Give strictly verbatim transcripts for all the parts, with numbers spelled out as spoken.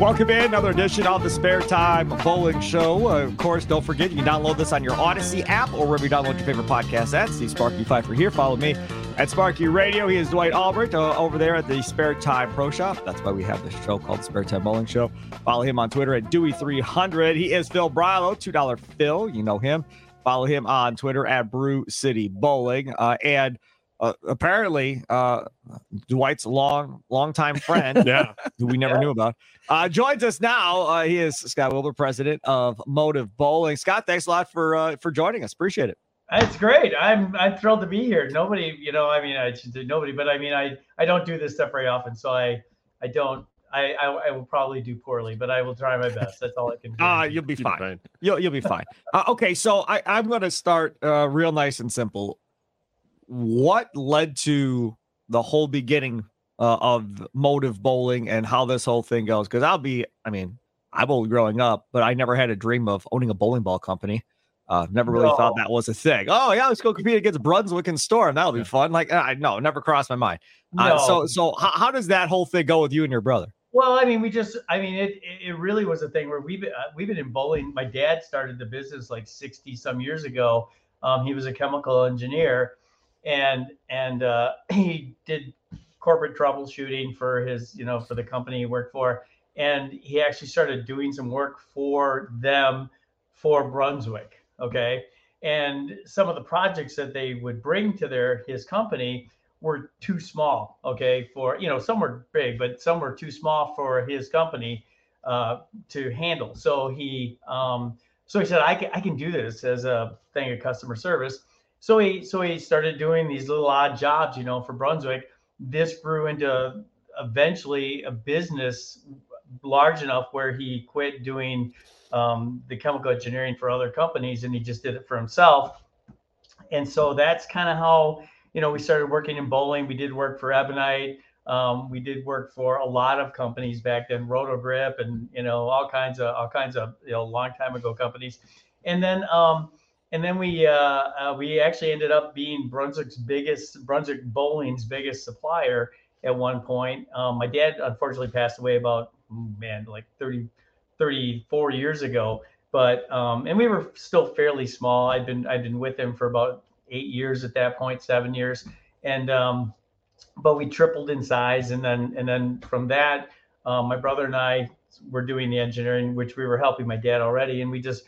Welcome in another edition of the Spare Time Bowling Show. Uh, of course, don't forget, you can download this on your Odyssey app or wherever you download your favorite podcast. That's the Sparky Fifer here. Follow me at Sparky Radio. He is Dwight Albrecht uh, over there at the Spare Time Pro Shop. That's why we have this show called the Spare Time Bowling Show. Follow him on Twitter at Dewey three hundred. He is Phil Brilo, two dollar Phil. You know him. Follow him on Twitter at Brew City Bowling. Uh, and Uh, apparently, uh, Dwight's long, longtime friend, yeah, who we never yeah. knew about, uh, joins us now. Uh, he is Scott Wilbur, president of MOTIV Bowling. Scott, thanks a lot for uh, for joining us. Appreciate it. It's great. I'm I'm thrilled to be here. Nobody, you know, I mean, I should say nobody, but I mean, I, I don't do this stuff very often, so I I don't. I, I, I will probably do poorly, but I will try my best. That's all I can do. Uh, you'll be fine. fine. You'll you'll be fine. Uh, okay, so I I'm gonna start uh, real nice and simple. What led to the whole beginning uh, of MOTIV Bowling and how this whole thing goes? Because I'll be, I mean, I bowled growing up, but I never had a dream of owning a bowling ball company. Uh, never really no. thought that was a thing. Oh, yeah, let's go compete against Brunswick and Storm. That'll be yeah. fun. Like, I uh, no, never crossed my mind. Uh, no. So, so how, how does that whole thing go with you and your brother? Well, I mean, we just, I mean, it it really was a thing where we've been, uh, we've been in bowling. My dad started the business like sixty some years ago. Um, he was a chemical engineer. And, and, uh, he did corporate troubleshooting for his, you know, for the company he worked for. And he actually started doing some work for them for Brunswick. Okay. And some of the projects that they would bring to their, his company were too small. Okay. For, you know, some were big, but some were too small for his company, uh, to handle. So he, um, so he said, I can, I can do this as a thing of customer service. So he so he started doing these little odd jobs, you know, for Brunswick. This grew into eventually a business large enough where he quit doing um, the chemical engineering for other companies and he just did it for himself. And so that's kind of how, you know, we started working in bowling. We did work for Ebonite. Um, we did work for a lot of companies back then, Roto Grip and, you know, all kinds of all kinds of, you know, long time ago companies. And then um And then we uh, uh, we actually ended up being Brunswick's biggest, Brunswick Bowling's biggest supplier at one point. Um, my dad unfortunately passed away about, man, like thirty, thirty-four years ago. But um, and we were still fairly small. I'd been I'd been with him for about eight years at that point, seven years. And um, but we tripled in size. And then and then from that, um, my brother and I were doing the engineering, which we were helping my dad already. And we just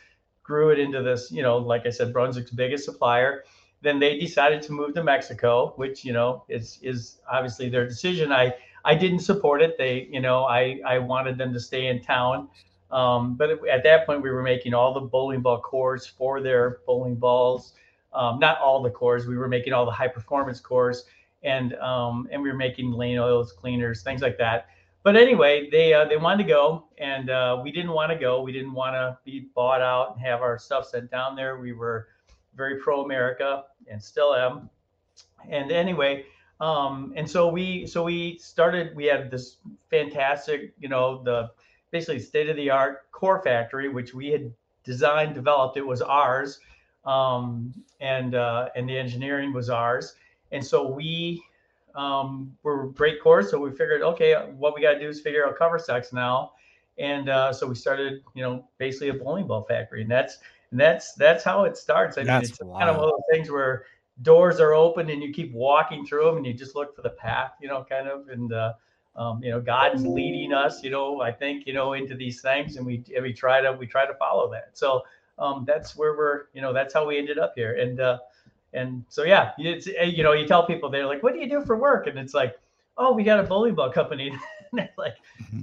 grew it into this, you know, like I said, Brunswick's biggest supplier. Then they decided to move to Mexico, which, you know, is is obviously their decision. I, I didn't support it. They, you know, I, I wanted them to stay in town. Um, but it, at that point, we were making all the bowling ball cores for their bowling balls. Um, not all the cores. We were making all the high performance cores. And um, and we were making lane oils, cleaners, things like that. But anyway, they uh, they wanted to go, and uh, we didn't want to go. We didn't want to be bought out and have our stuff sent down there. We were very pro-America and still am. And anyway, um, and so we so we started. We had this fantastic, you know, the basically state-of-the-art core factory, which we had designed, developed. It was ours, um, and uh, and the engineering was ours. And so we. Um, we're great cores, so we figured, okay, what we got to do is figure out cover stacks now, And uh, so we started, you know, basically a bowling ball factory. And that's and that's that's how it starts. I mean, that's it's wild. Kind of one of those things where doors are open and you keep walking through them and you just look for the path, you know, kind of. And, uh, um, you know, God's leading us, you know, I think, you know, into these things. And we and we try to we try to follow that. So um, that's where we're, you know, that's how we ended up here. And uh, and so, yeah, it's, you know, you tell people, they're like, what do you do for work? And it's like, oh, we got a bowling ball company. Like,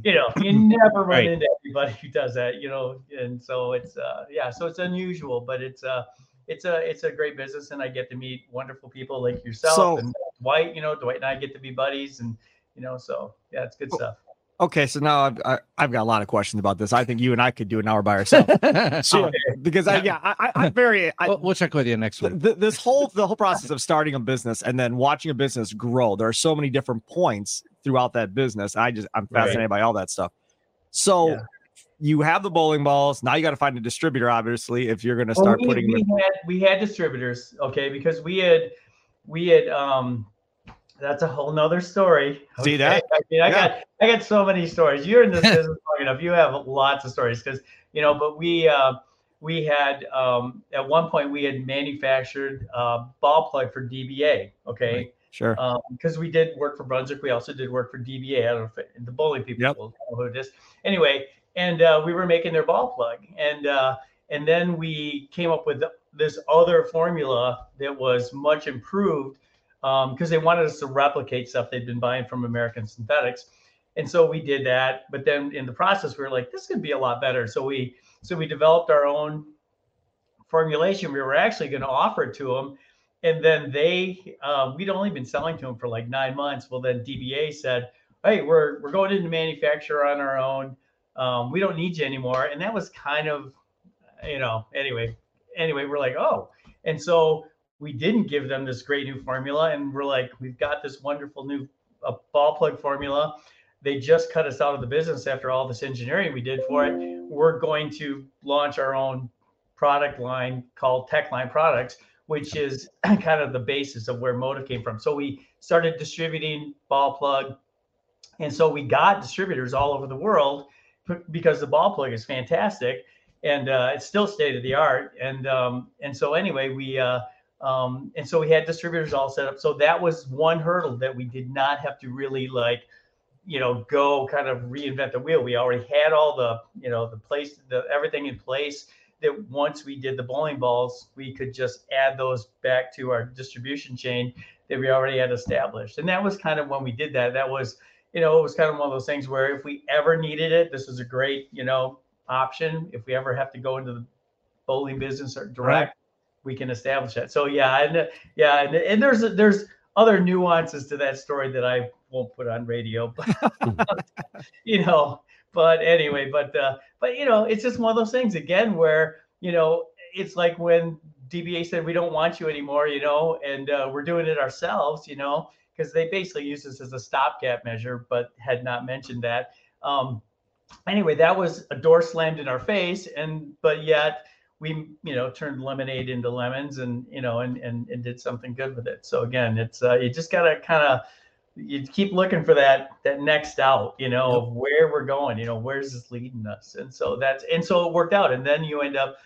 you know, you never run right. into everybody who does that, you know. And so it's, uh, yeah, so it's unusual, but it's, uh, it's a, it's a great business, and I get to meet wonderful people like yourself so, and Dwight. You know, Dwight and I get to be buddies, and you know, so yeah, it's good stuff. Okay, so now I've I, I've got a lot of questions about this. I think you and I could do an hour by ourselves. Sure. Because I yeah I, I, I very I, we'll, we'll check with you next week. Th- this whole the whole process of starting a business and then watching a business grow. There are so many different points throughout that business. I just I'm fascinated right. by all that stuff. So yeah. You have the bowling balls. Now you got to find a distributor, obviously, if you're going to start well, we, putting. We had, we had distributors, okay, because we had we had. um That's a whole nother story. Okay. See that? I mean, I yeah. got I got so many stories. You're in this business long enough. You have lots of stories because you know. But we uh, we had um, at one point we had manufactured uh, ball plug for D B A. Okay, right. Sure. Because um, we did work for Brunswick. We also did work for D B A. I don't know if the bowling people yep. will know who it is. Anyway, and uh, we were making their ball plug, and uh, and then we came up with this other formula that was much improved. Because um, they wanted us to replicate stuff they'd been buying from American Synthetics, and so we did that. But then in the process, we were like, "This could be a lot better." So we so we developed our own formulation. We were actually going to offer it to them, and then they uh, we'd only been selling to them for like nine months. Well, then D B A said, "Hey, we're we're going into manufacture on our own. Um, we don't need you anymore." And that was kind of, you know, anyway, anyway, we're like, "Oh," and so. We didn't give them this great new formula, and we're like, we've got this wonderful new uh, ball plug formula. They just cut us out of the business after all this engineering we did for it. We're going to launch our own product line called TechLine Products, which is kind of the basis of where MOTIV came from. So we started distributing ball plug, and so we got distributors all over the world because the ball plug is fantastic, and uh, it's still state of the art. And um, and so anyway, we. Uh, Um, and so we had distributors all set up. So that was one hurdle that we did not have to really like, you know, go kind of reinvent the wheel. We already had all the, you know, the place, the everything in place that once we did the bowling balls, we could just add those back to our distribution chain that we already had established. And that was kind of when we did that. That was, you know, it was kind of one of those things where if we ever needed it, this was a great, you know, option. If we ever have to go into the bowling business or direct. Right. We can establish that. So yeah, and yeah, and, and there's there's other nuances to that story that I won't put on radio, but you know. But anyway, but uh, but you know, it's just one of those things again where you know it's like when D B A said we don't want you anymore, you know, and uh, we're doing it ourselves, you know, because they basically used this as a stopgap measure, but had not mentioned that. Um, anyway, that was a door slammed in our face, and but yet. We, you know, turned lemonade into lemons and, you know, and, and, and did something good with it. So again, it's, uh, you just gotta kind of, you keep looking for that, that next out, you know, of where we're going, you know, where's this leading us? And so that's, and so it worked out. And then you end up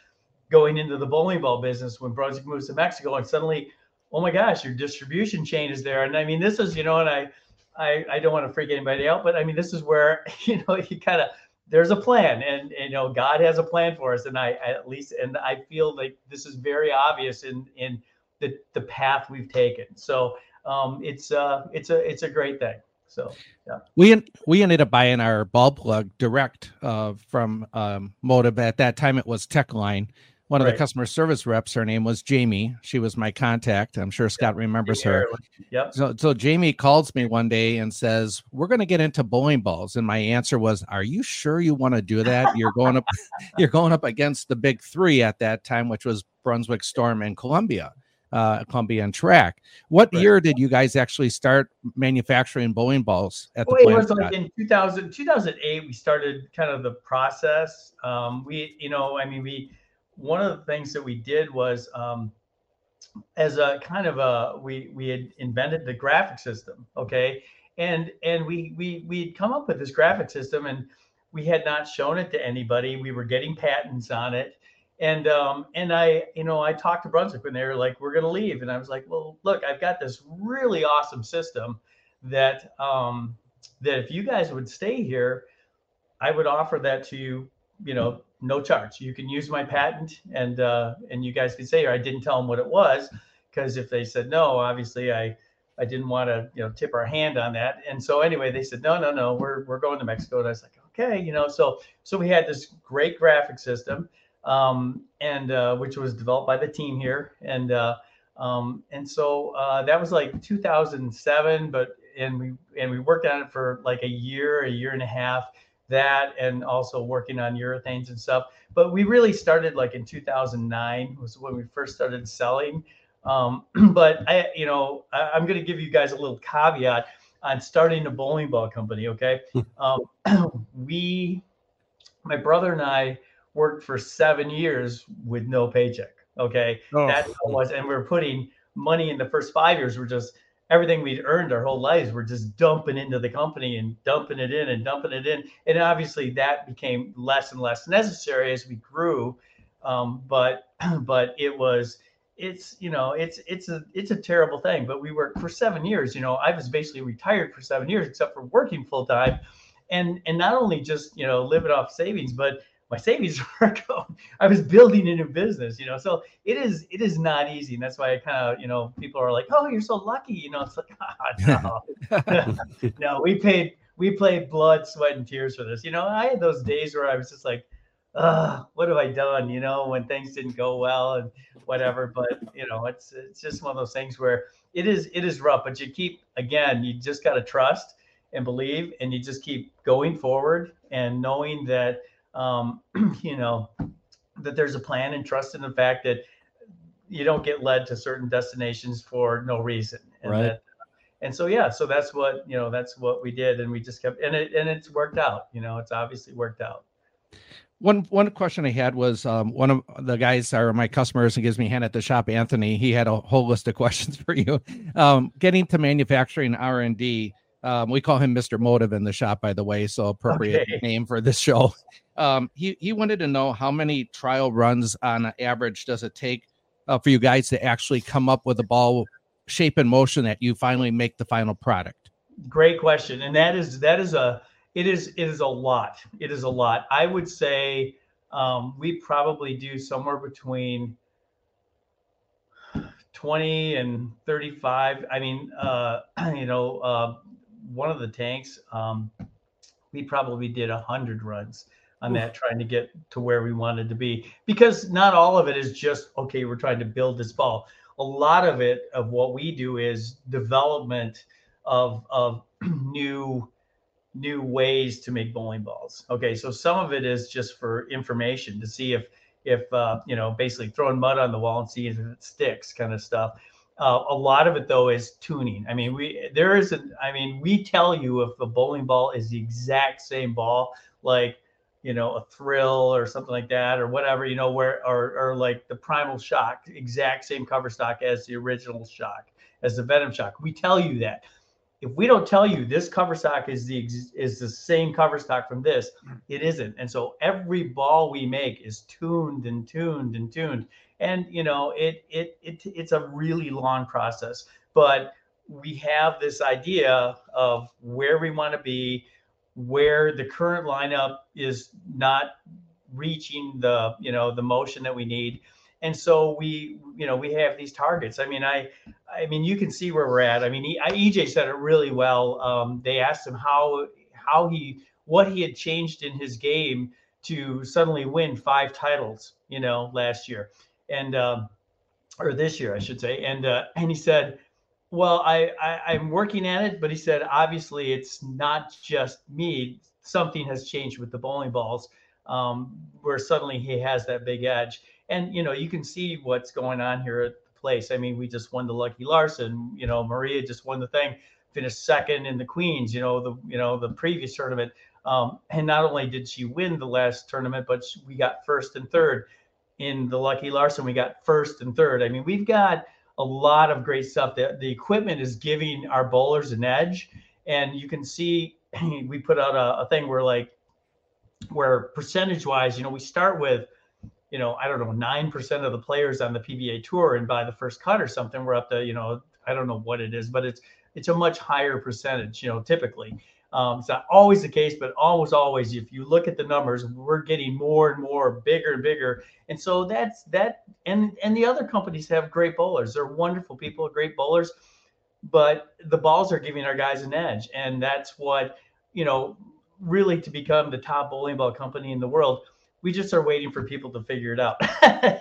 going into the bowling ball business when Brunswick moves to Mexico and suddenly, oh my gosh, your distribution chain is there. And I mean, this is, you know, and I, I, I don't want to freak anybody out, but I mean, this is where, you know, you kind of, there's a plan and, and, you know, God has a plan for us. And I, I, at least, and I feel like this is very obvious in, in the, the path we've taken. So um, it's uh it's a, it's a great thing. So yeah. We, we ended up buying our ball plug direct uh, from um, MOTIV. At that time it was TechLine. One of right. the customer service reps, her name was Jamie. She was my contact. I'm sure Scott yep. remembers her. Yep. So, so Jamie calls me one day and says, we're going to get into bowling balls. And my answer was, are you sure you want to do that? You're going up, you're going up against the big three at that time, which was Brunswick, Storm, and Columbia, uh, Columbia and Track. What right. year did you guys actually start manufacturing bowling balls at well, the plant? It was like in two thousand, two thousand eight, we started kind of the process. Um, we, you know, I mean, we, one of the things that we did was um, as a kind of a, we, we had invented the graphic system. Okay. And, and we, we, we had come up with this graphic system and We had not shown it to anybody. We were getting patents on it. And um, and I, you know, I talked to Brunswick when they were like, we're going to leave. And I was like, well, look, I've got this really awesome system that um, that if you guys would stay here, I would offer that to you, you know, no charge. You can use my patent and uh, and you guys can stay here. I didn't tell them what it was, because if they said no, obviously I I didn't want to, you know, tip our hand on that. And so anyway, they said, no, no, no, we're we're going to Mexico. And I was like, okay, you know, so so we had this great graphic system. Um, and, uh, which was developed by the team here. And, uh, um, and so, uh, that was like two thousand seven, but, and we, and we worked on it for like a year, a year and a half, that, and also working on urethanes and stuff. But we really started like in two thousand nine was when we first started selling. Um, but I, you know, I, I'm going to give you guys a little caveat on starting a bowling ball company. Okay. um, we, my brother and I, worked for seven years with no paycheck. Okay. Oh. That's how it was. And we were putting money in the first five years. We're just, everything we'd earned our whole lives, we're just dumping into the company and dumping it in and dumping it in. And obviously that became less and less necessary as we grew. Um, but, but it was, it's, you know, it's, it's a, it's a terrible thing, but we worked for seven years. You know, I was basically retired for seven years, except for working full time and, and not only just, you know, living off savings, but my savings were going. I was building a new business, you know, so it is, it is not easy. And that's why I kind of, you know, people are like, oh, you're so lucky. You know, it's like, ah, no, no, we paid, we played blood, sweat and tears for this. You know, I had those days where I was just like, ah, what have I done? You know, when things didn't go well and whatever, but you know, it's, it's just one of those things where it is, it is rough, but you keep, again, you just got to trust and believe, and you just keep going forward and knowing that, um, you know, that there's a plan, and trust in the fact that you don't get led to certain destinations for no reason. And right. That, and so, yeah, so that's what, you know, that's what we did. And we just kept, and it, and it's worked out, you know, it's obviously worked out. One, one question I had was, um, one of the guys are my customers and gives me a hand at the shop, Anthony, he had a whole list of questions for you, um, getting to manufacturing R and D. Um, we call him Mister MOTIV in the shop, by the way, so appropriate okay. name for this show. Um, he, he wanted to know how many trial runs on average does it take uh, for you guys to actually come up with a ball shape and motion that you finally make the final product? Great question. And that is, that is a, it is, it is a lot. It is a lot. I would say um, we probably do somewhere between twenty and thirty-five. I mean, uh, you know, uh, one of the tanks, um, we probably did a hundred runs on that, trying to get to where we wanted to be, because not all of it is just, okay, we're trying to build this ball. A lot of it, of what we do, is development of, of new, new ways to make bowling balls. Okay. So some of it is just for information to see if, if, uh, you know, basically throwing mud on the wall and seeing if it sticks kind of stuff. Uh, a lot of it, though, is tuning. I mean, we there isn't. I mean, we tell you if a bowling ball is the exact same ball, like, you know, a thrill or something like that, or whatever, you know, where or or like the Primal Shock, exact same cover stock as the original shock, as the Venom Shock. We tell you that. If we don't tell you this cover stock is the is the same cover stock from this, it isn't. And so every ball we make is tuned and tuned and tuned. And, you know, it, it, it, it's a really long process, but we have this idea of where we want to be, where the current lineup is not reaching the, you know, the motion that we need. And so we, you know, we have these targets. I mean, I, I mean, you can see where we're at. I mean, he, I, E J said it really well. Um, they asked him how, how he, what he had changed in his game to suddenly win five titles, you know, last year. And, um, or this year, I should say. And, uh, and he said, well, I, I, I'm working at it, but he said, obviously it's not just me. Something has changed with the bowling balls, um, where suddenly he has that big edge. And, you know, you can see what's going on here at the place. I mean, we just won the Lucky Larson, you know, Maria just won the thing, finished second in the Queens, you know, the, you know, the previous tournament. Um, and not only did she win the last tournament, but she, we got first and third. In the Lucky Larson, we got first and third. I mean, we've got a lot of great stuff. The, the equipment is giving our bowlers an edge. And you can see we put out a, a thing where, like, where percentage wise, you know, we start with, you know, I don't know, nine percent of the players on the P B A tour, and by the first cut or something, we're up to, you know, I don't know what it is, but it's, it's a much higher percentage, you know, typically. Um, it's not always the case, but almost always, if you look at the numbers, we're getting more and more, bigger and bigger. And so that's that. And, and the other companies have great bowlers. They're wonderful people, great bowlers, but the balls are giving our guys an edge. And that's what, you know, really to become the top bowling ball company in the world, we just are waiting for people to figure it out,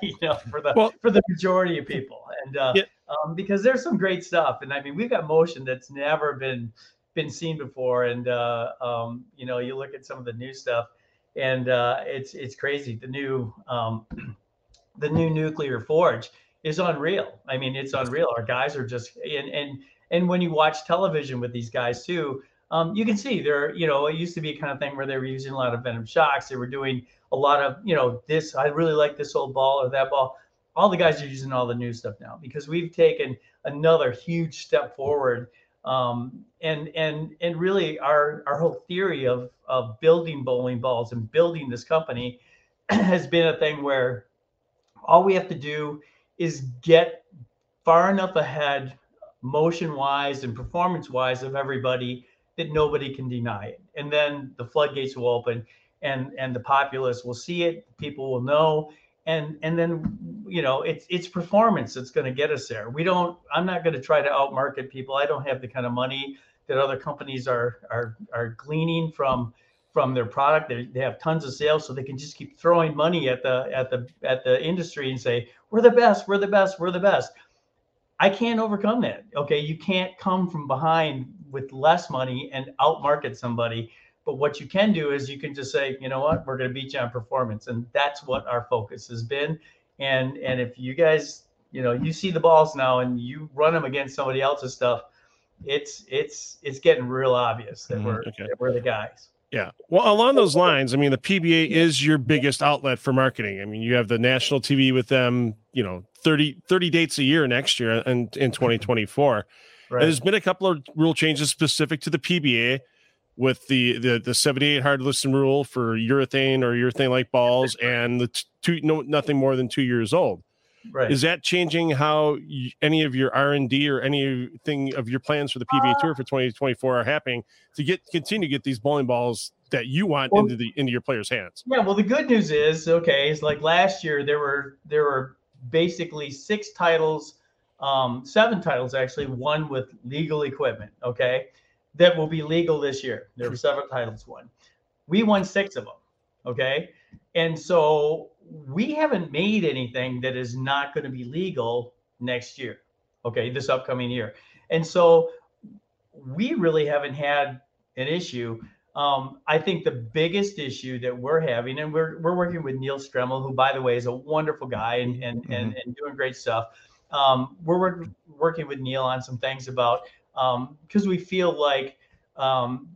you know, for the, well, for the majority of people. And, uh, yeah. um, because there's some great stuff. And I mean, we've got motion that's never been, been seen before. And, uh, um, you know, you look at some of the new stuff and, uh, it's, it's crazy. The new, um, the new Nuclear Forge is unreal. I mean, it's unreal. Our guys are just, and, and, and when you watch television with these guys too, um, you can see there, you know, it used to be a kind of thing where they were using a lot of Venom Shocks. They were doing a lot of, you know, this, I really like this old ball or that ball. All the guys are using all the new stuff now because we've taken another huge step forward. Um, and, and, and really our, our whole theory of, of building bowling balls and building this company has been a thing where all we have to do is get far enough ahead motion wise and performance wise of everybody that nobody can deny it. And then the floodgates will open and, and the populace will see it. People will know. And, and then, you know, it's, it's performance that's going to get us there. We don't, I'm not going to try to outmarket people. I don't have the kind of money that other companies are, are, are gleaning from, from their product. They, they have tons of sales, so they can just keep throwing money at the, at the, at the industry and say, we're the best, we're the best, we're the best. I can't overcome that. Okay. You can't come from behind with less money and outmarket somebody. But what you can do is you can just say, you know what, we're going to beat you on performance. And that's what our focus has been. And and if you guys, you know, you see the balls now and you run them against somebody else's stuff, it's it's it's getting real obvious that, mm-hmm. we're, okay. that we're the guys. Yeah. Well, along those lines, I mean, the P B A is your biggest outlet for marketing. I mean, you have the national T V with them, you know, thirty, thirty dates a year next year and in twenty twenty-four. Right. There's been a couple of rule changes specific to the P B A. With the, the, the seventy-eight hard listen rule for urethane or urethane like balls and the two, no, nothing more than two years old. Right. Is that changing how you, any of your R and D or anything of your plans for the P B A uh, tour for twenty twenty-four are happening to get, continue to get these bowling balls that you want well, into the, into your players' hands? Yeah. Well, the good news is, okay, it's like last year there were, there were basically six titles, um, seven titles, actually, one with legal equipment. Okay. That will be legal this year. There were seven titles won. We won six of them, okay? And so we haven't made anything that is not going to be legal next year, okay, this upcoming year. And so we really haven't had an issue. Um, I think the biggest issue that we're having, and we're we're working with Neil Stremel, who, by the way, is a wonderful guy and and mm-hmm. and, and doing great stuff. Um, we're, we're working with Neil on some things about Um, because we feel like um,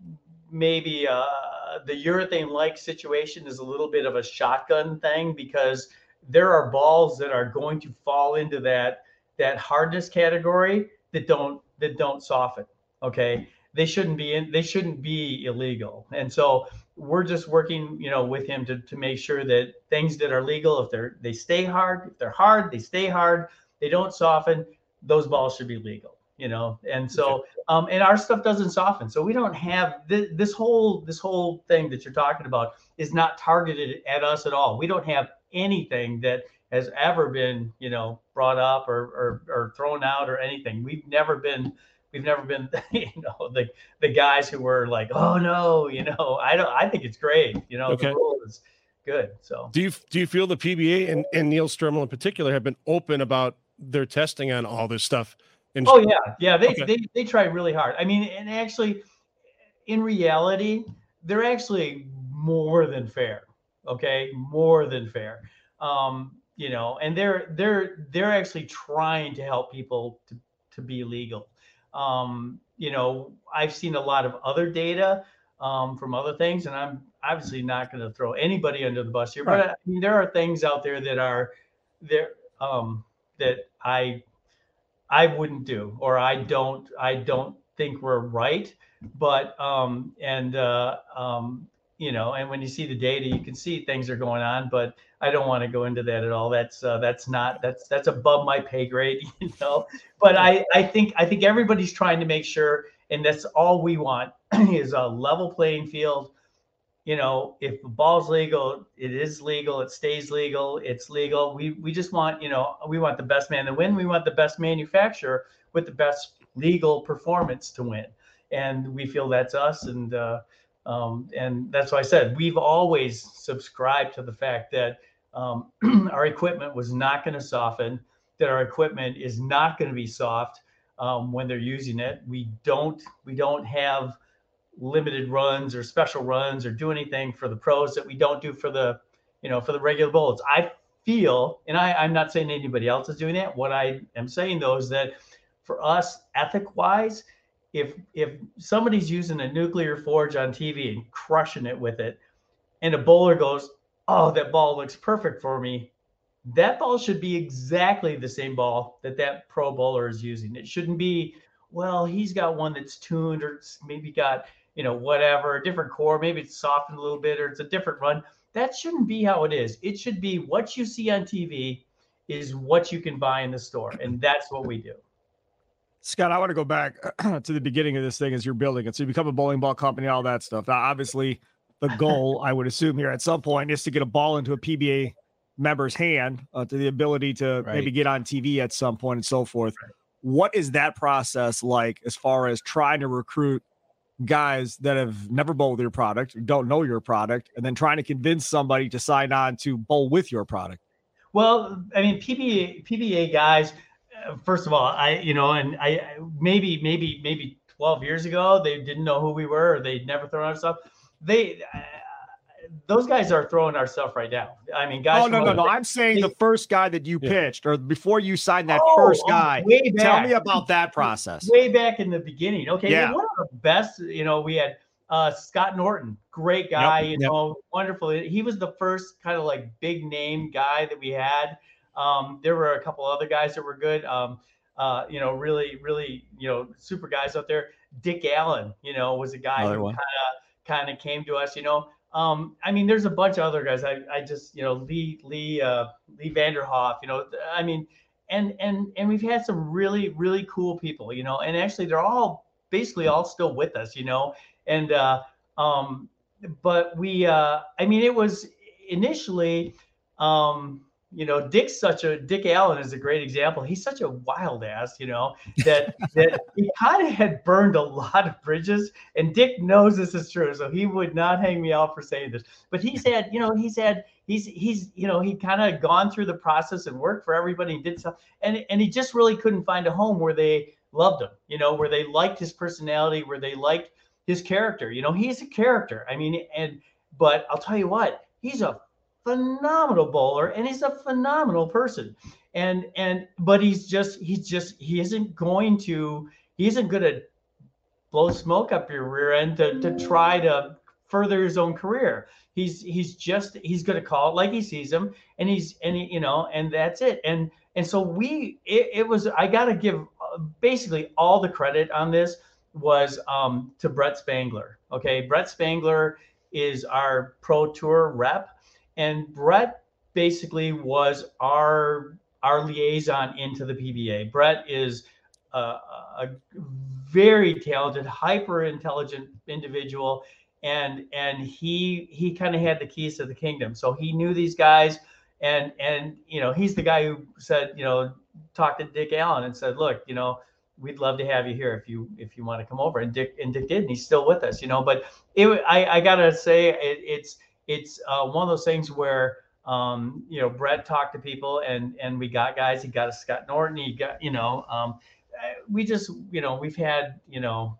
maybe uh, the urethane-like situation is a little bit of a shotgun thing, because there are balls that are going to fall into that that hardness category that don't that don't soften. Okay, they shouldn't be in, they shouldn't be illegal, and so we're just working, you know, with him to to make sure that things that are legal, if they're they stay hard, if they're hard, they stay hard, they don't soften. Those balls should be legal. You know, and so, um, and our stuff doesn't soften. So we don't have th- this whole, this whole thing that you're talking about is not targeted at us at all. We don't have anything that has ever been, you know, brought up or, or, or thrown out or anything. We've never been, we've never been, you know, the, the guys who were like, oh no, you know, I don't, I think it's great. You know, okay. The rule is good. So do you, do you feel the P B A and, and Neil Stremel in particular have been open about their testing on all this stuff? Oh yeah. Yeah. They, okay. they, they try really hard. I mean, and actually in reality, they're actually more than fair. Okay. More than fair. Um, you know, and they're, they're, they're actually trying to help people to, to be legal. Um, you know, I've seen a lot of other data um, from other things, and I'm obviously not going to throw anybody under the bus here, right. But I mean, there are things out there that are there um, that I, I wouldn't do, or I don't, I don't think we're right. But, um, and, uh, um, you know, and when you see the data, you can see things are going on, but I don't want to go into that at all. That's uh, that's not that's that's above my pay grade, you know. But I I think I think everybody's trying to make sure, and that's all we want is a level playing field. You know, if the ball's legal, it is legal. It stays legal. It's legal. We we just want, you know, we want the best man to win. We want the best manufacturer with the best legal performance to win, and we feel that's us. And uh, um, and that's why I said we've always subscribed to the fact that. Um, our equipment was not going to soften, that our equipment is not going to be soft um, when they're using it. We don't we don't have limited runs or special runs or do anything for the pros that we don't do for the, you know, for the regular bullets. I feel, and I, I'm not saying anybody else is doing that. What I am saying, though, is that for us, ethic-wise, if if somebody's using a Nuclear Forge on T V and crushing it with it, and a bowler goes, oh, that ball looks perfect for me. That ball should be exactly the same ball that that pro bowler is using. It shouldn't be, well, he's got one that's tuned or maybe got, you know, whatever, a different core. Maybe it's softened a little bit or it's a different run. That shouldn't be how it is. It should be what you see on T V is what you can buy in the store. And that's what we do. Scott, I want to go back to the beginning of this thing as you're building it. So you become a bowling ball company, all that stuff. Now, obviously, the goal, I would assume here at some point, is to get a ball into a P B A member's hand, uh, to the ability to right. maybe get on T V at some point and so forth. Right. What is that process like as far as trying to recruit guys that have never bowled your product, don't know your product, and then trying to convince somebody to sign on to bowl with your product? Well, I mean, P B A P B A guys, uh, first of all, I you know, and I maybe maybe maybe twelve years ago they didn't know who we were, or they'd never thrown our stuff. They, uh, those guys are throwing our stuff right now. I mean, guys. Oh, no, no, no. I'm saying the first guy that you yeah. pitched, or before you signed that oh, first guy. Way back. Tell me about that process. Way back in the beginning. Okay. Yeah. One of the best, you know, we had uh, Scott Norton, great guy, yep. you know, yep. wonderful. He was the first kind of like big name guy that we had. Um, there were a couple other guys that were good. Um, uh, you know, really, really, you know, super guys out there. Dick Allen, you know, was a guy another who kind of, kind of came to us, you know. Um, I mean, there's a bunch of other guys. I, I just, you know, Lee, Lee, uh, Lee Vanderhoff, you know, I mean, and, and, and we've had some really, really cool people, you know, and actually they're all basically all still with us, you know? And, uh, um, but we, uh, I mean, it was initially, um, you know, Dick's such a, Dick Allen is a great example. He's such a wild ass, you know, that that he kind of had burned a lot of bridges, and Dick knows this is true. So he would not hang me out for saying this, but he's had, you know, he's had, he's, he's, you know, he kind of gone through the process and worked for everybody and did stuff. And, and he just really couldn't find a home where they loved him, you know, where they liked his personality, where they liked his character. You know, he's a character. I mean, and, but I'll tell you what, he's a phenomenal bowler, and he's a phenomenal person, and and but he's just he's just he isn't going to he isn't going to blow smoke up your rear end to, to try to further his own career. He's he's just he's going to call it like he sees him, and he's and he, you know, and that's it. And and so we it, it was I got to give basically all the credit on this was um, to Brett Spangler. Okay, Brett Spangler is our pro tour rep. And Brett basically was our our liaison into the P B A. Brett is a, a very talented, hyper intelligent individual, and and he he kind of had the keys to the kingdom. So he knew these guys, and and you know, he's the guy who said, you know, talked to Dick Allen and said, look, you know, we'd love to have you here if you if you want to come over. And Dick and Dick did, and he's still with us, you know. But it I, I gotta say it, it's. It's uh, one of those things where, um, you know, Brett talked to people, and and we got guys. He got a Scott Norton. He got, you know, um, we just, you know, we've had, you know,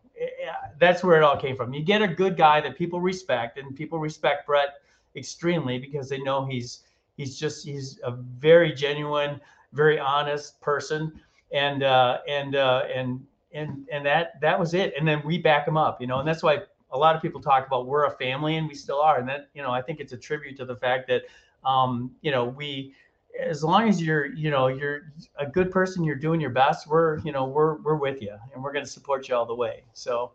that's where it all came from. You get a good guy that people respect, and people respect Brett extremely because they know he's he's just he's a very genuine, very honest person, and uh, and uh, and and and that that was it. And then we back him up, you know, and that's why. A lot of people talk about we're a family, and we still are. And that, you know, I think it's a tribute to the fact that, um, you know, we, as long as you're, you know, you're a good person, you're doing your best, we're, you know, we're, we're with you, and we're going to support you all the way. So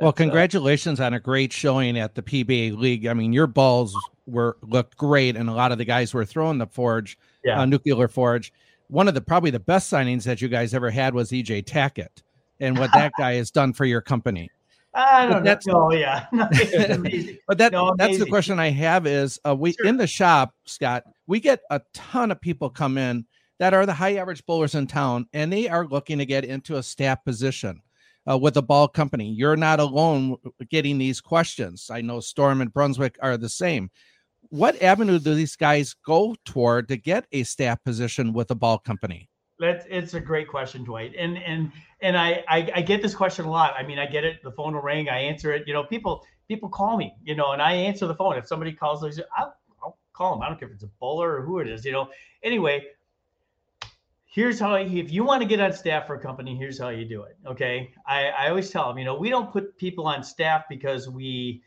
Well, congratulations uh, on a great showing at the P B A League. I mean, your balls were looked great, and a lot of the guys were throwing the Forge, yeah. uh, Nuclear Forge. One of the probably the best signings that you guys ever had was E J Tackett, and what that guy has done for your company. I don't that's, know. Oh, yeah. No, but that, no, that's the question I have is uh, we sure. in the shop, Scott, we get a ton of people come in that are the high average bowlers in town, and they are looking to get into a staff position uh, with a ball company. You're not alone getting these questions. I know Storm and Brunswick are the same. What avenue do these guys go toward to get a staff position with a ball company? That's, it's a great question, Dwight. And, and, and I, I, I get this question a lot. I mean, I get it. The phone will ring. I answer it. You know, people, people call me, you know, and I answer the phone. If somebody calls, I'll, I'll call them. I don't care if it's a bowler or who it is, you know, anyway, here's how, if you want to get on staff for a company, here's how you do it. Okay. I, I always tell them, you know, we don't put people on staff because we,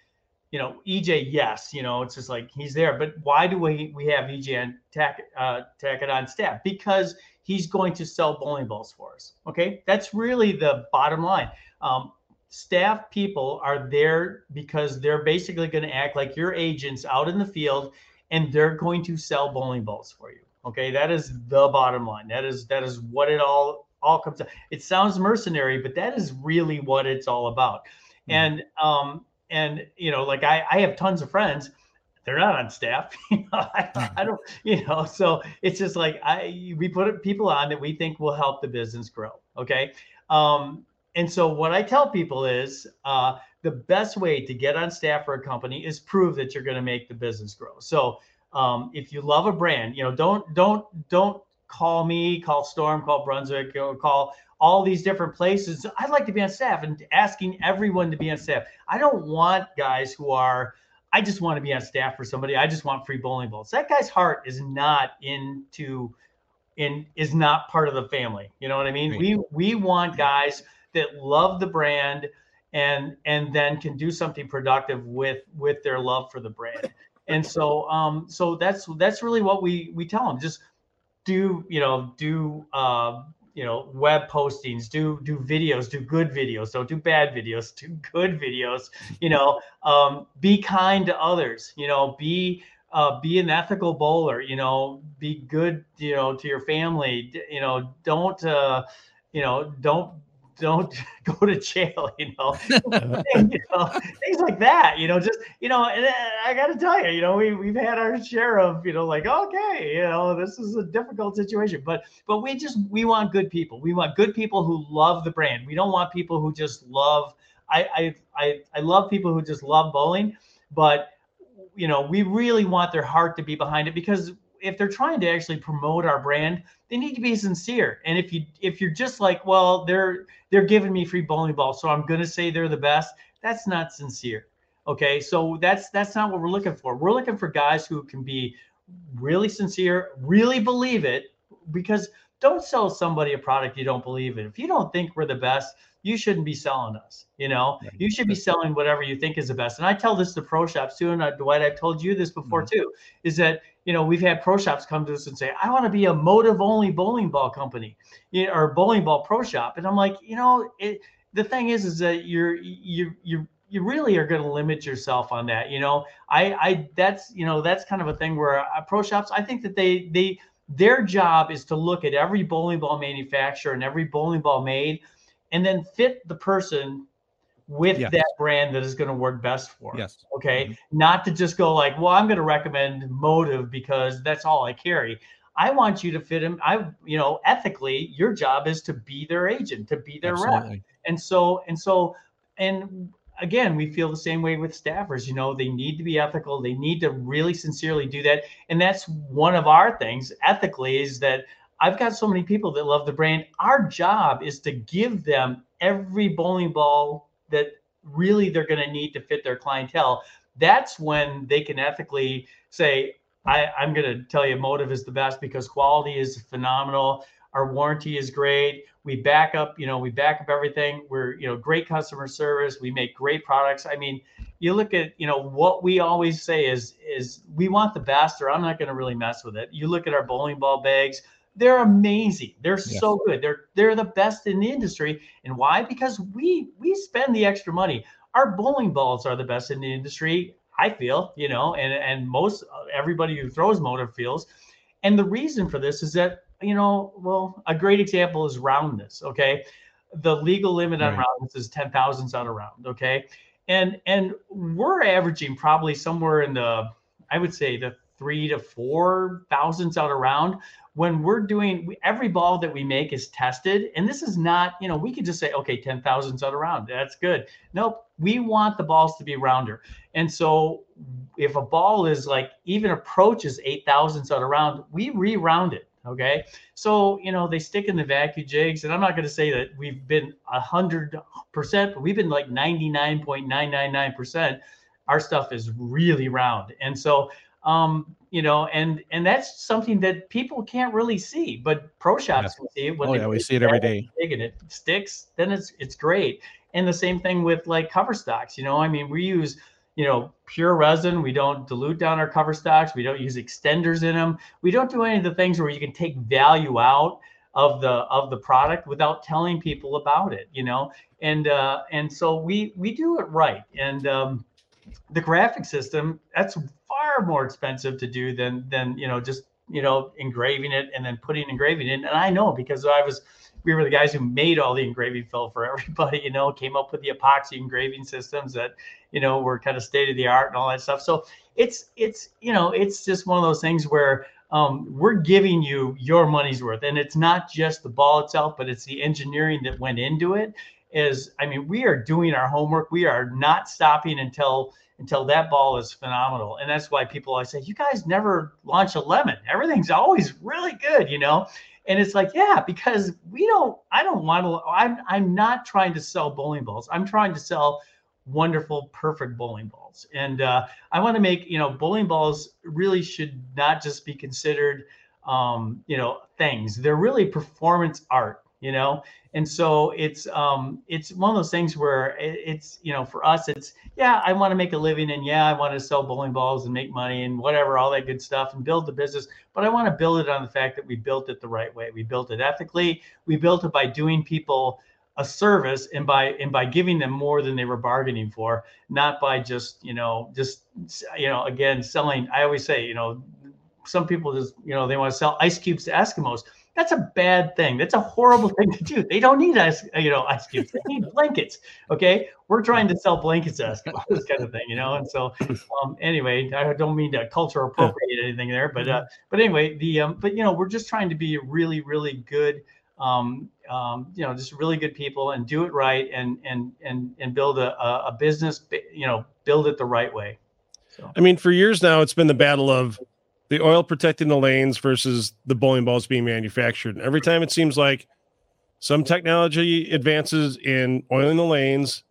you know, E J, yes, you know, it's just like, he's there, but why do we, we have E J and Tack, uh, Tackett on staff? Because he's going to sell bowling balls for us. Okay. That's really the bottom line. Um, staff people are there because they're basically going to act like your agents out in the field, and they're going to sell bowling balls for you. Okay. That is the bottom line. That is, that is what it all, all comes to. It sounds mercenary, but that is really what it's all about. Mm-hmm. And, um, And, you know, like I, I have tons of friends, they're not on staff. You know, I, I don't, you know, so it's just like I, we put people on that we think will help the business grow. Okay. Um, and so what I tell people is uh, the best way to get on staff for a company is prove that you're going to make the business grow. So um, if you love a brand, you know, don't, don't, don't call me, call Storm, call Brunswick, call all these different places. I'd like to be on staff, and asking everyone to be on staff. I don't want guys who are, I just want to be on staff for somebody. I just want free bowling balls. That guy's heart is not into, in is not part of the family. You know what I mean? Right. We, we want guys that love the brand and, and then can do something productive with, with their love for the brand. And so, um, so that's, that's really what we, we tell them. Just do, you know, do, uh, you know, web postings, do, do videos, do good videos. Don't do bad videos, do good videos, you know, um, be kind to others, you know, be, uh, be an ethical bowler, you know, be good, you know, to your family, you know, don't, uh, you know, don't, don't go to jail, you know, you know, things like that, you know, just, you know, and I got to tell you, you know, we, we've had our share of, you know, like, okay, you know, this is a difficult situation, but, but we just, we want good people. We want good people who love the brand. We don't want people who just love, I, I, I, I love people who just love bowling, but you know, we really want their heart to be behind it, because if they're trying to actually promote our brand, they need to be sincere. And if you, if you're just like, well, they're, they're giving me free bowling balls, so I'm going to say they're the best, that's not sincere. Okay. So that's, that's not what we're looking for. We're looking for guys who can be really sincere, really believe it, because don't sell somebody a product you don't believe in. If you don't think we're the best, you shouldn't be selling us, you know, yeah, you should be selling whatever you think is the best. And I tell this to pro shops too. And I, Dwight, I've told you this before mm-hmm. too, is that, you know, we've had pro shops come to us and say, I want to be a MOTIV only bowling ball company or bowling ball pro shop. And I'm like, you know, it, the thing is, is that you're, you, you, you really are going to limit yourself on that. You know, I, I, that's, you know, that's kind of a thing where uh, pro shops, I think that they, they, their job is to look at every bowling ball manufacturer and every bowling ball made, and then fit the person with yes. that brand that is going to work best for them. Yes. Okay. Mm-hmm. Not to just go like, well, I'm going to recommend MOTIV because that's all I carry. I want you to fit him. I, you know, ethically, your job is to be their agent, to be their Absolutely. Rep. And so, and so, and again, we feel the same way with staffers. You know, they need to be ethical. They need to really sincerely do that. And that's one of our things ethically, is that I've got so many people that love the brand. Our job is to give them every bowling ball that really they're going to need to fit their clientele. That's when they can ethically say, I, I'm going to tell you MOTIV is the best because quality is phenomenal. Our warranty is great. We back up, you know, we back up everything. We're, you know, great customer service. We make great products. I mean, you look at, you know, what we always say is, is we want the best, or I'm not going to really mess with it. You look at our bowling ball bags. They're amazing. They're yes. so good. They're they're the best in the industry. And why? Because we we spend the extra money. our bowling balls are the best in the industry, I feel, you know, and, and most everybody who throws motive feels. And the reason for this is that, you know, well, a great example is roundness. Okay. The legal limit on right. roundness is ten thousandths on a round. Okay. And, and we're averaging probably somewhere in the, I would say the three to four thousandths on a round when we're doing every ball that we make is tested. And this is not, you know, we could just say, okay, ten thousandths on a round. That's good. Nope. We want the balls to be rounder. And so if a ball is like even approaches eight thousandths on a round, we re-round it. Okay. So, you know, they stick in the vacuum jigs, and I'm not going to say that we've been a hundred percent, but we've been like ninety-nine point nine nine nine percent. Our stuff is really round. And so, um, you know, and, and that's something that people can't really see, but pro shops yeah. can see it. When oh, they yeah, we see it every day. And it sticks, then it's, it's great. And the same thing with like cover stocks, you know, I mean, we use, you know, pure resin. We don't dilute down our cover stocks. We don't use extenders in them. We don't do any of the things where you can take value out of the, of the product without telling people about it, you know? And, uh, and so we, we do it right. And, um, the graphic system, that's far more expensive to do than, than, you know, just, you know, engraving it and then putting engraving in. And I know because I was, we were the guys who made all the engraving fill for everybody, you know, came up with the epoxy engraving systems that, you know, were kind of state of the art and all that stuff. So it's, it's, you know, it's just one of those things where um, we're giving you your money's worth. And it's not just the ball itself, but it's the engineering that went into it. Is, I mean, we are doing our homework. We are not stopping until until that ball is phenomenal. And that's why people always say, you guys never launch a lemon. Everything's always really good, you know? And it's like, yeah, because we don't, I don't want to, I'm, I'm not trying to sell bowling balls. I'm trying to sell wonderful, perfect bowling balls. And uh, I want to make, you know, bowling balls really should not just be considered, um, you know, things. They're really performance art. You know, and so it's um it's one of those things where it, it's, you know, for us, it's, yeah, I want to make a living, and yeah, I want to sell bowling balls and make money and whatever, all that good stuff and build the business. But I want to build it on the fact that we built it the right way. We built it ethically. We built it by doing people a service and by and by giving them more than they were bargaining for, not by just, you know, just, you know, again, selling. I always say, you know, some people just, you know, they want to sell ice cubes to Eskimos. That's a bad thing. That's a horrible thing to do. They don't need ice, you know, ice cubes. They need blankets. Okay, we're trying to sell blankets to Eskimos, kind of thing, you know. And so, um, anyway, I don't mean to culture appropriate anything there, but uh, but anyway, the um, but you know, we're just trying to be really, really good, um, um, you know, just really good people and do it right and and and and build a a business, you know, build it the right way. So. I mean, for years now, it's been the battle of the oil protecting the lanes versus the bowling balls being manufactured. And every time it seems like some technology advances in oiling the lanes,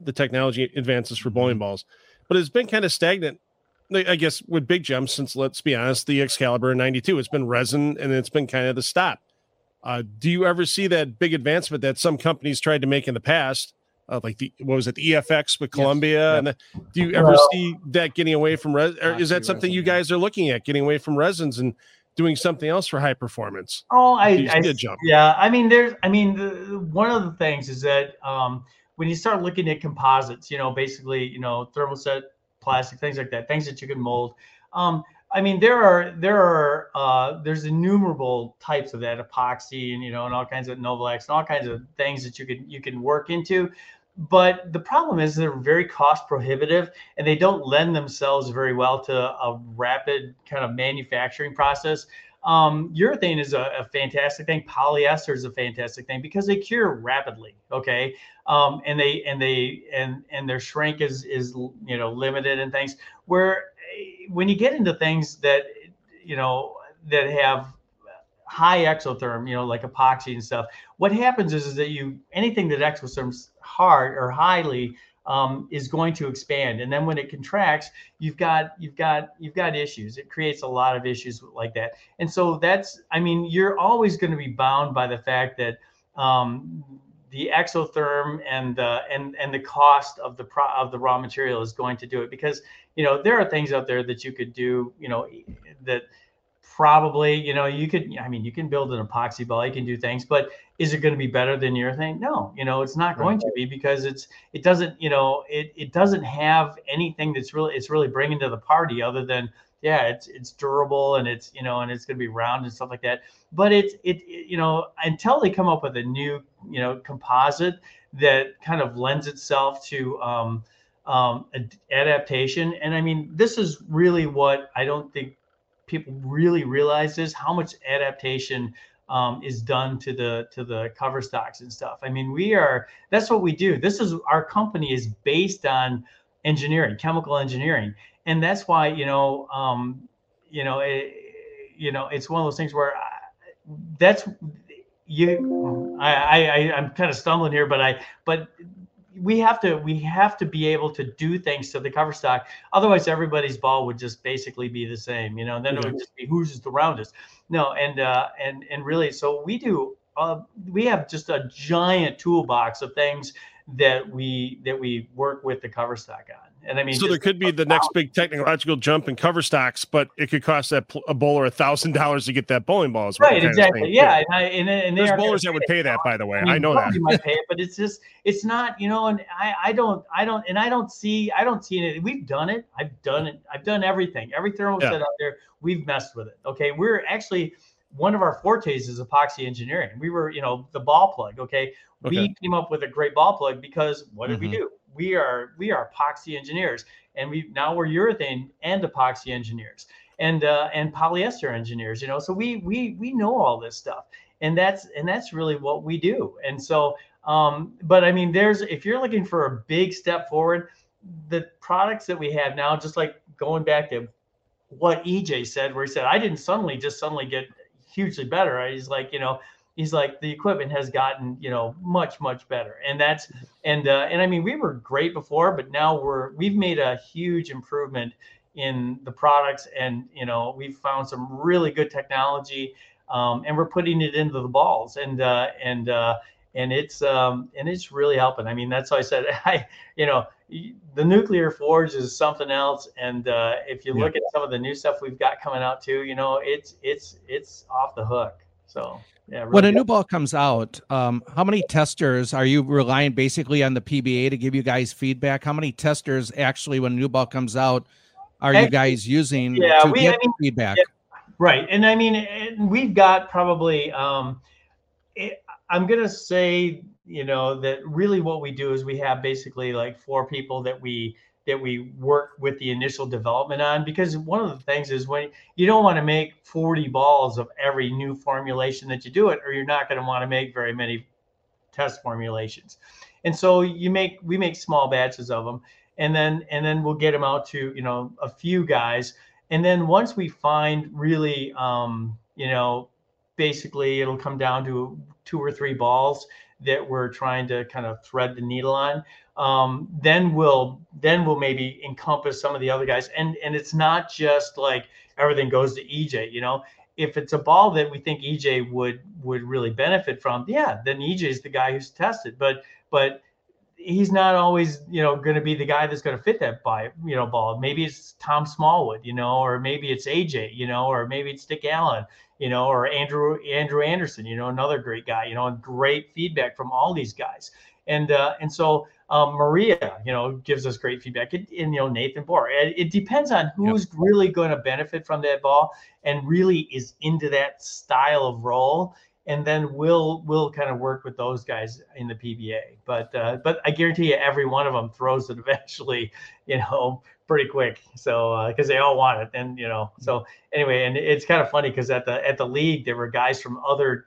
the technology advances for bowling balls. But it's been kind of stagnant, I guess, with big jumps since, let's be honest, the Excalibur ninety-two. It's been resin, and it's been kind of the stop. Uh, do you ever see that big advancement that some companies tried to make in the past? Uh, like the, what was it? The E F X with Columbia. Yes. Yep. And the, do you ever well, see that getting away from res? Or is that something resin, you guys are looking at, getting away from resins and doing something else for high performance? Oh, I, I jump. Yeah. I mean, there's, I mean, the, one of the things is that um, when you start looking at composites, you know, basically, you know, thermoset plastic, things like that, things that you can mold. Um, I mean, there are, there are, uh, there's innumerable types of that epoxy and, you know, and all kinds of Novelex and all kinds of things that you can, you can work into. But the problem is they're very cost prohibitive and they don't lend themselves very well to a rapid kind of manufacturing process. Um, urethane is a, a fantastic thing. Polyester is a fantastic thing because they cure rapidly. Okay. Um, and they, and they, and, and their shrink is, is, you know, limited and things where, when you get into things that, you know, that have high exotherm, you know, like epoxy and stuff, what happens is, is that you, anything that exotherm's hard or highly um, is going to expand. And then when it contracts, you've got, you've got, you've got issues. It creates a lot of issues like that. And so that's, I mean, you're always going to be bound by the fact that um, the exotherm and the, and, and the cost of the pro, of the raw material is going to do it because, you know, there are things out there that you could do, you know, that probably, you know, you could, I mean, you can build an epoxy ball, you can do things, but is it going to be better than your thing? No, you know, it's not going to be, because it's, it doesn't, you know, it, it doesn't have anything that's really, it's really bringing to the party other than, yeah, it's, it's durable and it's, you know, and it's going to be round and stuff like that. But it's, it, it, you know, until they come up with a new, you know, composite that kind of lends itself to, um, um, adaptation. And I mean, this is really what I don't think people really realize is how much adaptation um, is done to the, to the cover stocks and stuff. I mean, we are, that's what we do. This is, our company is based on engineering, chemical engineering. And that's why, you know, um, you know, it, you know, it's one of those things where I, that's you, I, I, I'm kind of stumbling here, but I, but we have to, we have to be able to do things to the cover stock. Otherwise everybody's ball would just basically be the same, you know, and then mm-hmm. it would just be who's the roundest. No. And, uh, and, and really, so we do, uh, we have just a giant toolbox of things that we, that we work with the cover stock on. And I mean, so there could be the next big technological jump in cover stocks, but it could cost that a bowler a thousand dollars to get that bowling ball. Right, exactly. Yeah, and, I, and, and there's bowlers that would pay that, by the way. I, mean, I know that. Might pay it, but it's just, it's not, you know. And I, I don't, I don't, and I don't see, I don't see it. We've done it. I've done it. I've done everything. Every thermal set out there, we've messed with it. Okay, we're actually, one of our fortes is epoxy engineering. We were, you know, the ball plug. Okay, we okay. came up with a great ball plug because what did mm-hmm. we do? We are we are epoxy engineers, and we now we're urethane and epoxy engineers, and uh, and polyester engineers. You know, so we we we know all this stuff, and that's and that's really what we do. And so, um, but I mean, there's if you're looking for a big step forward, the products that we have now, just like going back to what E J said, where he said, I didn't suddenly just suddenly get hugely better. He's like, you know. He's like, the equipment has gotten, you know, much, much better. And that's, and, uh, and I mean, we were great before, but now we're, we've made a huge improvement in the products, and, you know, we've found some really good technology, um, and we're putting it into the balls, and, uh, and, uh, and it's, um, and it's really helping. I mean, that's why I said, I, you know, the Nuclear Forge is something else. And, uh, if you look yeah. at some of the new stuff we've got coming out too, you know, it's, it's, it's off the hook. So yeah, really when a good. new ball comes out, um, how many testers are you relying basically on the P B A to give you guys feedback? How many testers actually, when a new ball comes out, are actually, you guys using yeah, to we, get I mean, feedback? Yeah, right. And I mean, and we've got probably, um, it, I'm going to say, you know, that really what we do is we have basically like four people that we, that we work with the initial development on, because one of the things is when you don't want to make forty balls of every new formulation that you do it, or you're not going to want to make very many test formulations. And so you make, we make small batches of them, and then, and then we'll get them out to, you know, a few guys. And then once we find really, um, you know, basically it'll come down to two or three balls that we're trying to kind of thread the needle on. Um, then we'll, then we'll maybe encompass some of the other guys. And, and it's not just like everything goes to E J, you know, if it's a ball that we think E J would, would really benefit from, yeah, then E J is the guy who's tested, but, but he's not always, you know, going to be the guy that's going to fit that by, you know, ball. Maybe it's Tom Smallwood, you know, or maybe it's A J, you know, or maybe it's Dick Allen, you know, or Andrew, Andrew Anderson, you know, another great guy, you know, and great feedback from all these guys. And, uh, and so, um, Maria, you know, gives us great feedback, and, and you know, Nathan Bohr, it, it depends on who's yep. really going to benefit from that ball and really is into that style of roll. And then we'll, we'll kind of work with those guys in the P B A, but, uh, but I guarantee you, every one of them throws it eventually, you know, pretty quick. So, uh, cause they all want it. And, you know, so anyway, and it's kind of funny cause at the, at the league, there were guys from other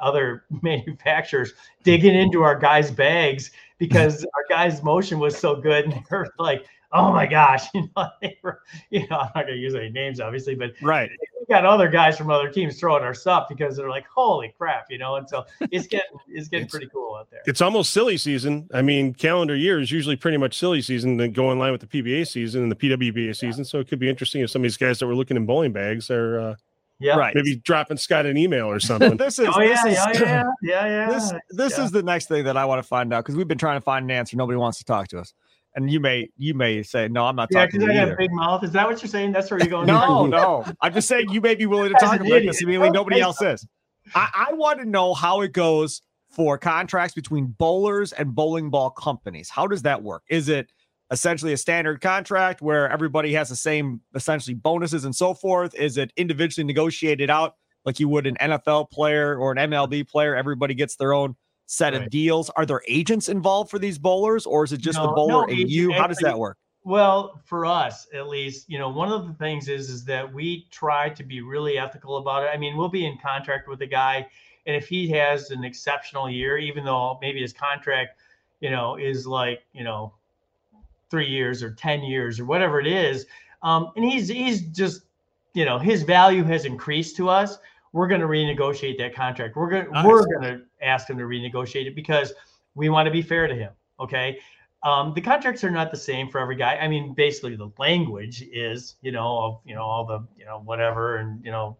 other manufacturers digging into our guys' bags because our guys' motion was so good, and they were like, "Oh my gosh!" You know, they were, you know, I'm not gonna use any names, obviously, but right, we got other guys from other teams throwing our stuff because they're like, "Holy crap!" You know, and so it's getting it's getting it's, pretty cool out there. It's almost silly season. I mean, calendar year is usually pretty much silly season, then go in line with the P B A season and the P W B A yeah. season. So it could be interesting if some of these guys that were looking in bowling bags are. Uh, Yeah, right. Maybe dropping Scott an email or something. This is oh yeah, this is, yeah, yeah, yeah, yeah. This this yeah. is the next thing that I want to find out, because we've been trying to find an answer. Nobody wants to talk to us, And you may you may say, no, I'm not yeah, talking to you. Yeah, because I got a big mouth. Is that what you're saying? That's where you're going? No, no. I'm just saying you may be willing to talk about idiot. This immediately. Nobody else is. I, I want to know how it goes for contracts between bowlers and bowling ball companies. How does that work? Is it essentially a standard contract where everybody has the same essentially bonuses and so forth? Is it individually negotiated out like you would an N F L player or an M L B player? Everybody gets their own set right. of deals. Are there agents involved for these bowlers, or is it just no, the bowler no, and you? How does that work? Well, for us, at least, you know, one of the things is, is that we try to be really ethical about it. I mean, we'll be in contract with a guy, and if he has an exceptional year, even though maybe his contract, you know, is like, you know, three years or ten years or whatever it is, um, and he's he's just, you know, his value has increased to us, we're going to renegotiate that contract. We're going nice. we're going to ask him to renegotiate it because we want to be fair to him. Okay. Um, the contracts are not the same for every guy. I mean, basically the language is, you know, of, you know, all the, you know, whatever, and, you know,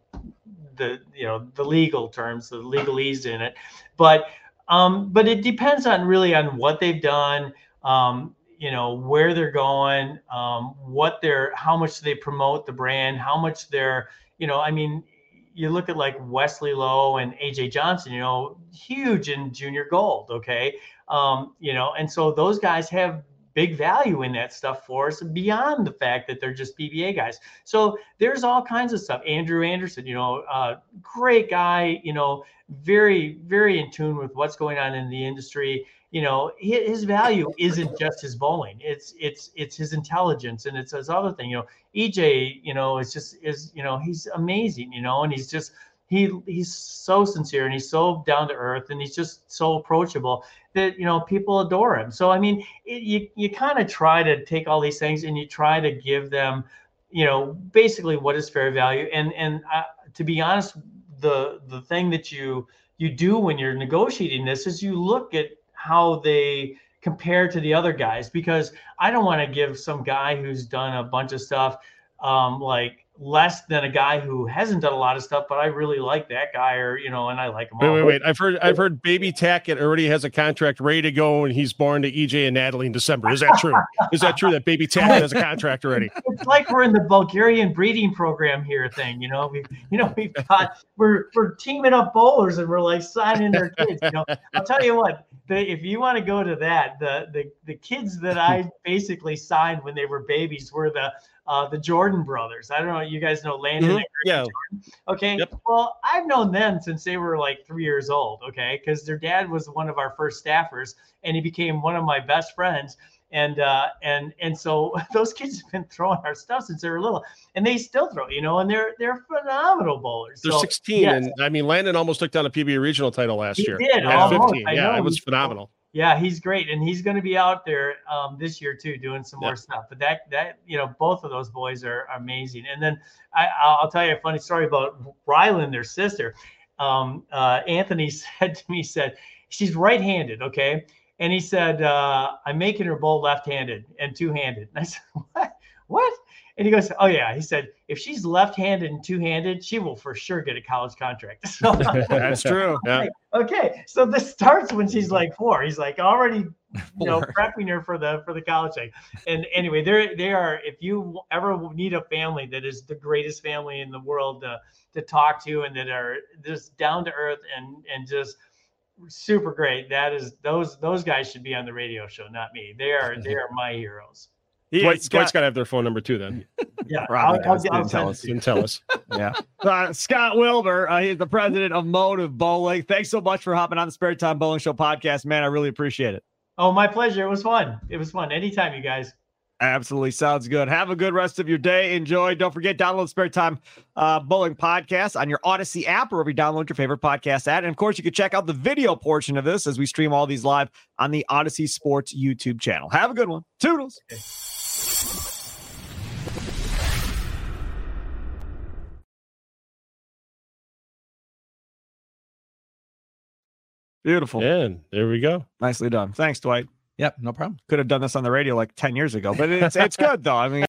the, you know, the legal terms, the legalese in it, but, um, but it depends on really on what they've done, um, you know, where they're going, um, what they're, how much they promote the brand, how much they're, you know, I mean, you look at like Wesley Lowe and A J Johnson, you know, huge in junior gold. Okay. Um, you know, and so those guys have big value in that stuff for us beyond the fact that they're just P B A guys. So there's all kinds of stuff. Andrew Anderson, you know, uh, great guy, you know, very, very in tune with what's going on in the industry. You know, his value isn't just his bowling. It's, it's, it's his intelligence. And it's his other thing, you know, E J, you know, it's just is, you know, he's amazing, you know, and he's just, he, he's so sincere and he's so down to earth and he's just so approachable that, you know, people adore him. So, I mean, it, you, you kind of try to take all these things and you try to give them, you know, basically what is fair value. And, and uh, to be honest, the, the thing that you, you do when you're negotiating this is you look at how they compare to the other guys, because I don't want to give some guy who's done a bunch of stuff um, like less than a guy who hasn't done a lot of stuff, but I really like that guy, or, you know, and I like him. Wait, all. wait, wait. I've heard, I've heard Baby Tackett already has a contract ready to go, and he's born to E J and Natalie in December. Is that true? Is that true that Baby Tackett has a contract already? It's like we're in the Bulgarian breeding program here thing, you know, we, you know, we've got, we're, we're teaming up bowlers and we're like signing their kids, you know, I'll tell you what, The, if you want to go to that, the, the the kids that I basically signed when they were babies were the uh, the Jordan brothers. I don't know, you guys know Landon mm-hmm. and yeah. Jordan. Okay, yep. Well, I've known them since they were like three years old. Okay, because their dad was one of our first staffers, and he became one of my best friends. And uh, and and so those kids have been throwing our stuff since they were little, and they still throw, you know, and they're they're phenomenal bowlers. They're so, sixteen, yes. And I mean, Landon almost took down a P B A regional title last he year. Did, at fifteen. Yeah, it was phenomenal. Yeah, he's great, and he's going to be out there um, this year too, doing some yeah. more stuff. But that that you know, both of those boys are, are amazing. And then I, I'll tell you a funny story about Rylan, their sister. Um, uh, Anthony said to me, said she's right-handed, okay. And he said, uh, I'm making her bowl left-handed and two-handed. And I said, what? What? And he goes, oh, yeah. He said, if she's left-handed and two-handed, she will for sure get a college contract. So that's true. Yeah. Like, okay. So this starts when she's like four. He's like already, you know, prepping her for the for the college thing. And anyway, they're, they are, if you ever need a family that is the greatest family in the world to, to talk to and that are just down to earth and and just – super great. That is those those guys should be on the radio show, not me. They are they are my heroes. Yeah, Dwight, Scott, Dwight's got to have their phone number too, then. Yeah, I'll, I'll, I'll tell us. Didn't tell us. Yeah, uh, Scott Wilbur, uh, he's the president of MOTIV Bowling. Thanks so much for hopping on the Spare Time Bowling Show podcast, man. I really appreciate it. Oh, my pleasure. It was fun. It was fun. Anytime, you guys. Absolutely. Sounds good. Have a good rest of your day. Enjoy. Don't forget, download the Spare Time uh, Bowling podcast on your Odyssey app, or wherever you download your favorite podcast at. And of course, you can check out the video portion of this as we stream all these live on the Odyssey Sports YouTube channel. Have a good one. Toodles. Okay. Beautiful. And there we go. Nicely done. Thanks, Dwight. Yep, no problem. Could have done this on the radio like ten years ago, but it's it's good though. I mean.